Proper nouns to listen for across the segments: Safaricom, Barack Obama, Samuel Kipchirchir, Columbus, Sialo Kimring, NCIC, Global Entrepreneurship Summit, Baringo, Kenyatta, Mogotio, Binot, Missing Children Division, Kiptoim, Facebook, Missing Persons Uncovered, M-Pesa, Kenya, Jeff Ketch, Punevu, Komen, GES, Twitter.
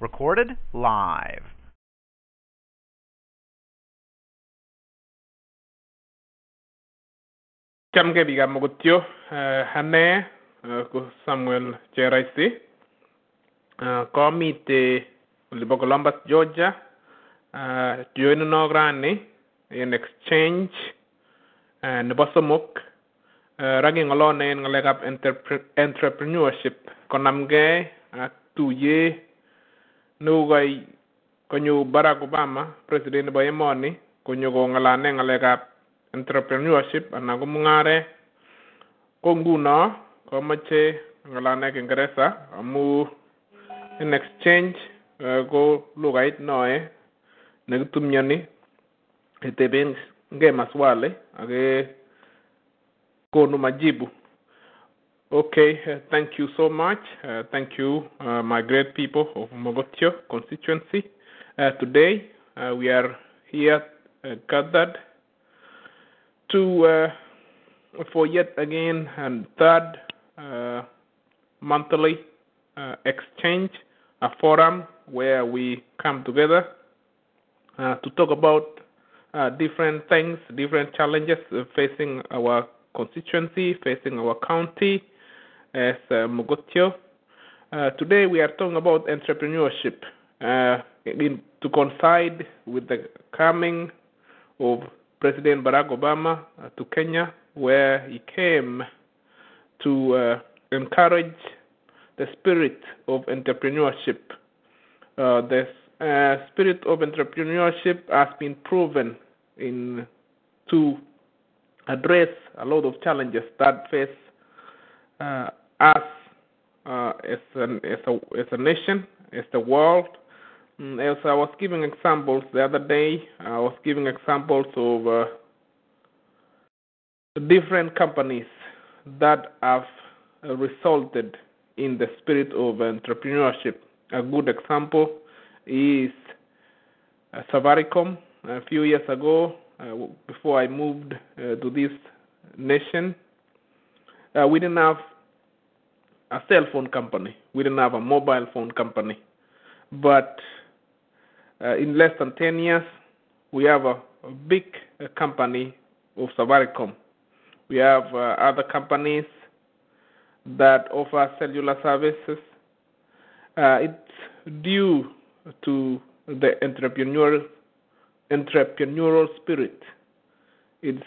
Recorded live. Cham ke biga Mogotio hane ko Samuel Kipchirchir komite ulipo Columbus Georgia tuinu nograni in exchange nebosomok ragi ngalone ngalekap entrepreneurship konamge at tuye nugay konyo Barack Obama president ba emoni konyo go ngalane ngalekap entrepreneurship ana kumungare ko nguno komoche ngalane kingeresa amu in exchange go lugait noe nekitumyani eteben nge maswale age konu majibu. Okay, thank you so much. Thank you, my great people of Mogotio constituency. Today, we are here gathered for yet again and third monthly exchange, a forum where we come together to talk about different things, different challenges facing our constituency, facing our county, as Mogotio. Today we are talking about entrepreneurship to coincide with the coming of President Barack Obama to Kenya, where he came to encourage the spirit of entrepreneurship. The spirit of entrepreneurship has been proven to address a lot of challenges that face us as a nation, as the world. As I was giving examples the other day, I was giving examples of different companies that have resulted in the spirit of entrepreneurship. A good example is Safaricom. A few years ago, before I moved to this nation, we didn't have a cell phone company. We didn't have a mobile phone company. But in less than 10 years, we have a big company of Safaricom. We have other companies that offer cellular services. It's due to the entrepreneurial spirit. It's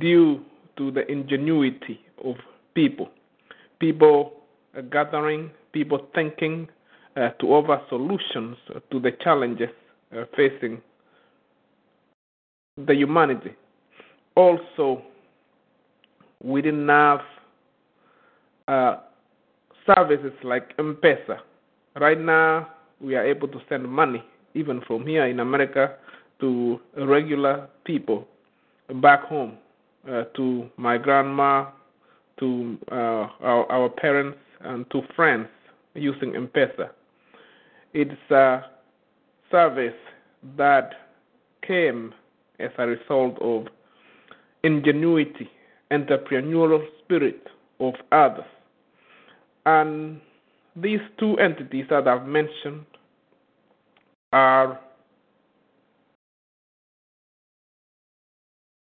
due to the ingenuity of people. People gathering, people thinking to offer solutions to the challenges facing the humanity. Also, we didn't have services like M-Pesa. Right now, we are able to send money, even from here in America, to regular people back home, to my grandma, to our parents, and to friends using M-Pesa. It's a service that came as a result of ingenuity, entrepreneurial spirit of others. And these two entities that I've mentioned are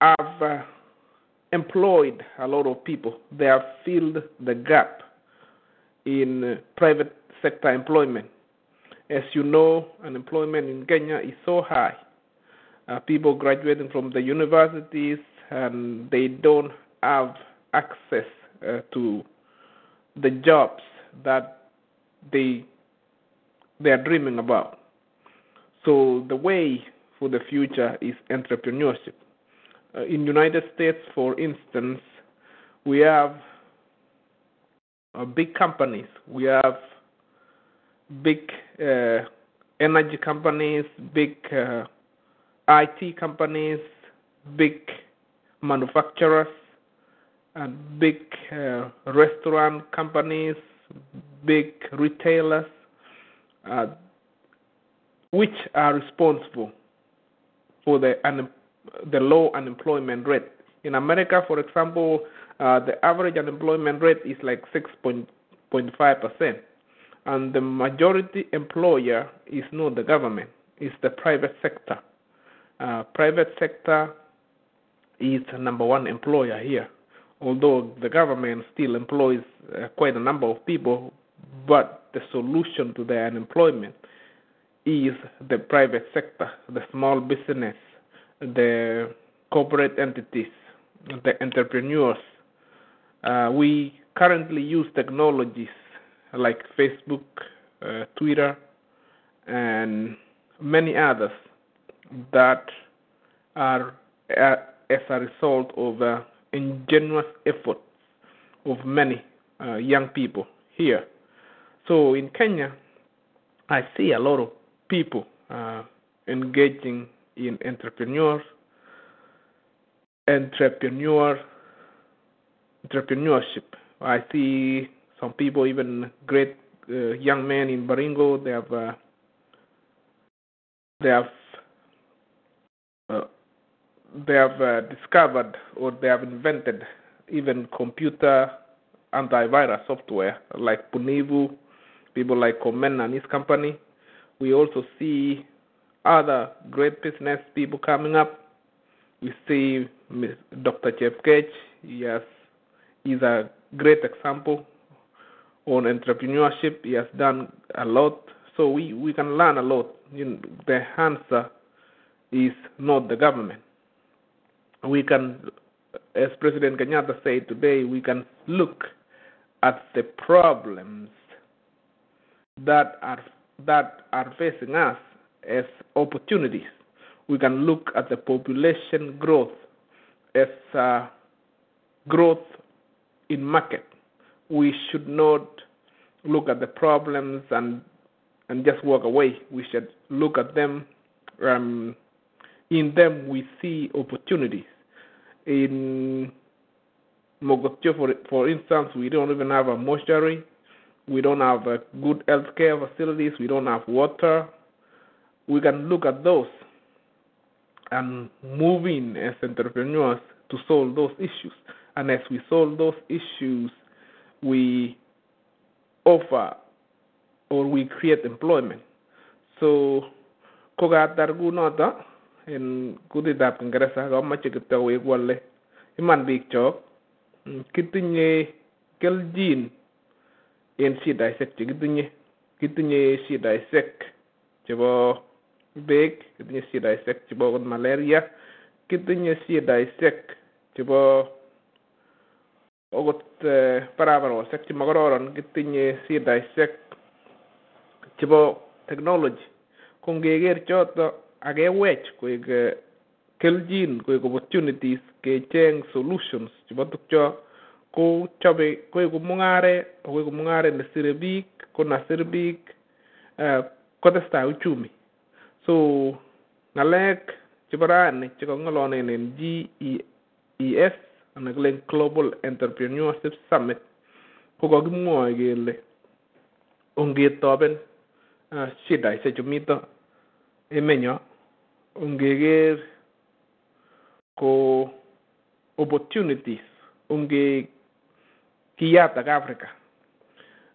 have employed a lot of people. They have filled the gap in private sector employment. As you know, unemployment in Kenya is so high. People graduating from the universities, and they don't have access to the jobs that they are dreaming about. So the way for the future is entrepreneurship. In United States, for instance, we have big companies. We have big energy companies, big IT companies, big manufacturers, and big restaurant companies, big retailers, which are responsible for the low unemployment rate. In America, for example, the average unemployment rate is like 6.5%. and the majority employer is not the government, it's the private sector. Private sector is the number one employer here, although the government still employs quite a number of people, but the solution to their unemployment is the private sector, the small business, the corporate entities, the entrepreneurs. We currently use technologies like Facebook, Twitter, and many others that are as a result of ingenuous efforts of many young people here. So in Kenya, I see a lot of people engaging in entrepreneurship. I see some people, even great young men in Baringo, they have discovered or they have invented even computer antivirus software like Punevu, people like Komen and his company. We also see other great business people coming up. We see Dr. Jeff Ketch, yes, he's a great example on entrepreneurship. He has done a lot, so we can learn a lot. The answer is not the government. We can, as President Kenyatta said today, we can look at the problems that are facing us as opportunities. We can look at the population growth as growth in market. We should not look at the problems and just walk away. We should look at them. In them we see opportunities. In Mogotio, for instance, we don't even have a mortuary. We don't have good healthcare facilities. We don't have water. We can look at those and move in as entrepreneurs to solve those issues. And as we solve those issues, we offer or we create employment. So, koga dargu nota in kudidap kingeresa ga machikita wegwale iman bikchok kitinye keljin. En si dissect kitinye si dissect chebo big, kitinye si dissect chebo malaria, kitinye si dissect chebo ogot parabarosek chemagororon, kitinye si dissect chebo technology. Kung geger choto agewech koig keljin koig opportunities kecheng solutions chebo tukcho. Ko chabe ko mungare nasire bik ko nasire bik ko testa uchumi. So ngalek chibarani chikongolone nen GES anaglen Global Entrepreneurship Summit ko kokimwoe kele ongetoben shida isechumito emenyo ongeger ko opportunities onge Kiyatak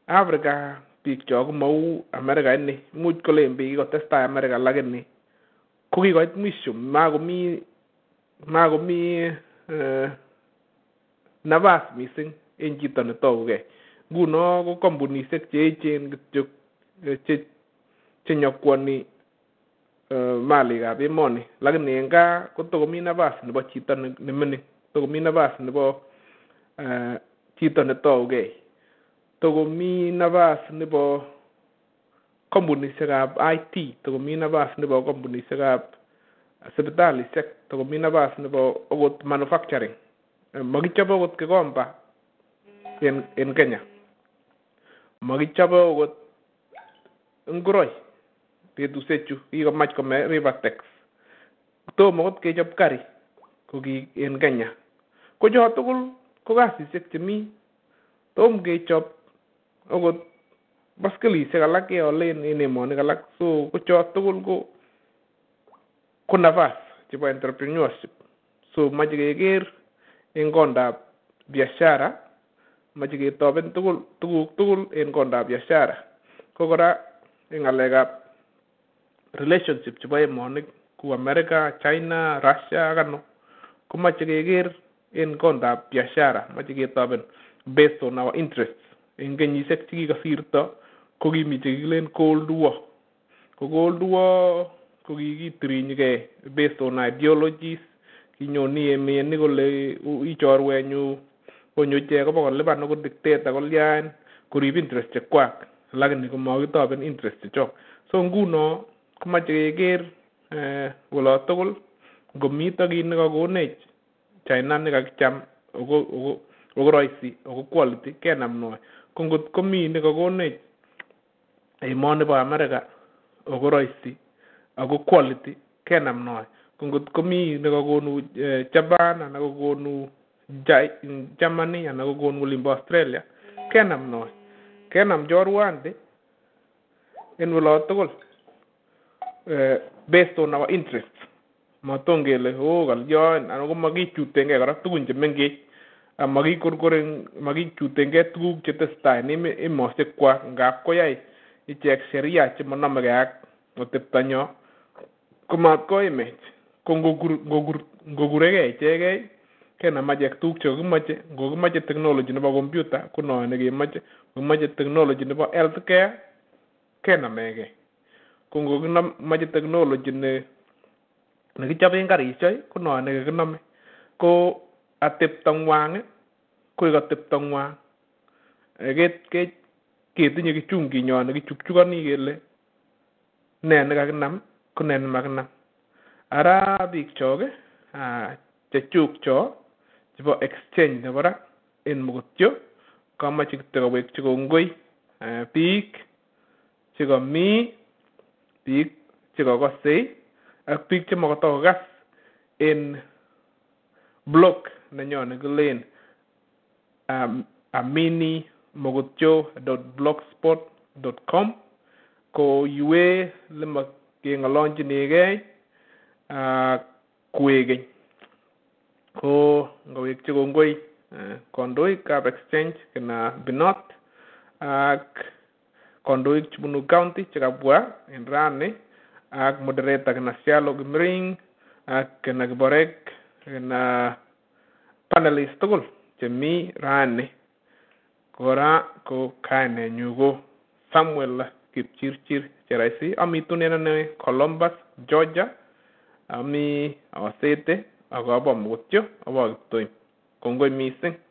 Africa bik chok mau America ini much kolen bik kotestai America lakini ko kikoit mwisho makomi nafas missing en chito netougei nguno ko kampunisiek cheechen kityok chenyokwoni malikab emoni lakini en gaa kotokomi nafas nebo chito nemining tokomi nafas nebo chito netougei. Tokomi nafas nebo kampunisiekab IT, tokomi nafas nebo kampunisiekab sipitalisiek, tokomi nafas nebo okot manufacturing. Mokichobe okot kikomba en Kenya. Mokichobe okot ngoroi. Betusiechu kikomach kome Rivertex. Tomo okot kechop kari koki en Kenya. Ko chotugul ko kasisiek chemi tom kechop okot baskilisiek alak keolen en emonik alak. So ko chotugul ko nafas chebo entrepreneurship. So moche keker en kondab biashara, moche ketoben tuguk tugul en kondab biashara. ko kora en ngalekab relationship chebo emonik ku America, China, Russia kanu komoche keker en kondab biashara, moche ketoben based on our interests. En kenyisiek chekikosirto ko kimi chekilen Cold War. Ko Cold War ko kikitirinyike based on ideologies, kinyoni emeni kole ichorwenyu konyo ichek kobokoliban okot dictator kolyan korib interest chekwak lakini komokitoben interest chechok. So nguno komoche keker olotugul ngomito kit nekakonech China nekakicham oko roisi oko quality kenam noi. Ko ngot komi nekakonech emoni bo America oko roisi oko quality kenam noi. Ko ngot komi nekakonu Japan ana kokonu Germany ana kokonu olimbo Australia kenam noi. Kenam chorwandi en olotugul based on our interests. Matongele kalyon ana komakichutengee kora tugun chemengech amakikorkoren makichutengee tuguk chetestai emosekwak ngap koyai ichek sheria chemonomegee ak oteptonyo komatkoimech ko ngokuregee ichegei kenam achek tuguk chekokimoche. Ngokimoche technology nebo computer konoe nekemoche, ngomoche technology nebo healthcare kenamegee. Ko ngokimoche technology nekichoben karisiek konoe nekekinome. Ko ateptongwang koik ateptongwang ketinye kichunginyon nekichukchukoni kele ne nekakinam ko ne nemakinam. Ara bikyok chechukcho chebo exchange nebo ra en Mogotio komoche kityo kowekchi kongoi biik chekomi, biik chekokosei ak biik chemakotokokas en blog nenyone kilen aminimogotio.blogspot.com ko yue lemakeng'olonjinigei kwekeny. Ko ngawekchi kongoi kondoikab exchange kena Binot ak kondoik chebunu county chekabwa en rani ak moderator kena Sialo Kimring ak kena Kiborek kena panelist tugul chemi rani. Kora ko kainenyu ko Samuel Kipchirchir Cheraisi. Amitunen ane Columbus, Georgia. Ami awasete ako abo Mogotio abo Kiptoim. Kongoi missing.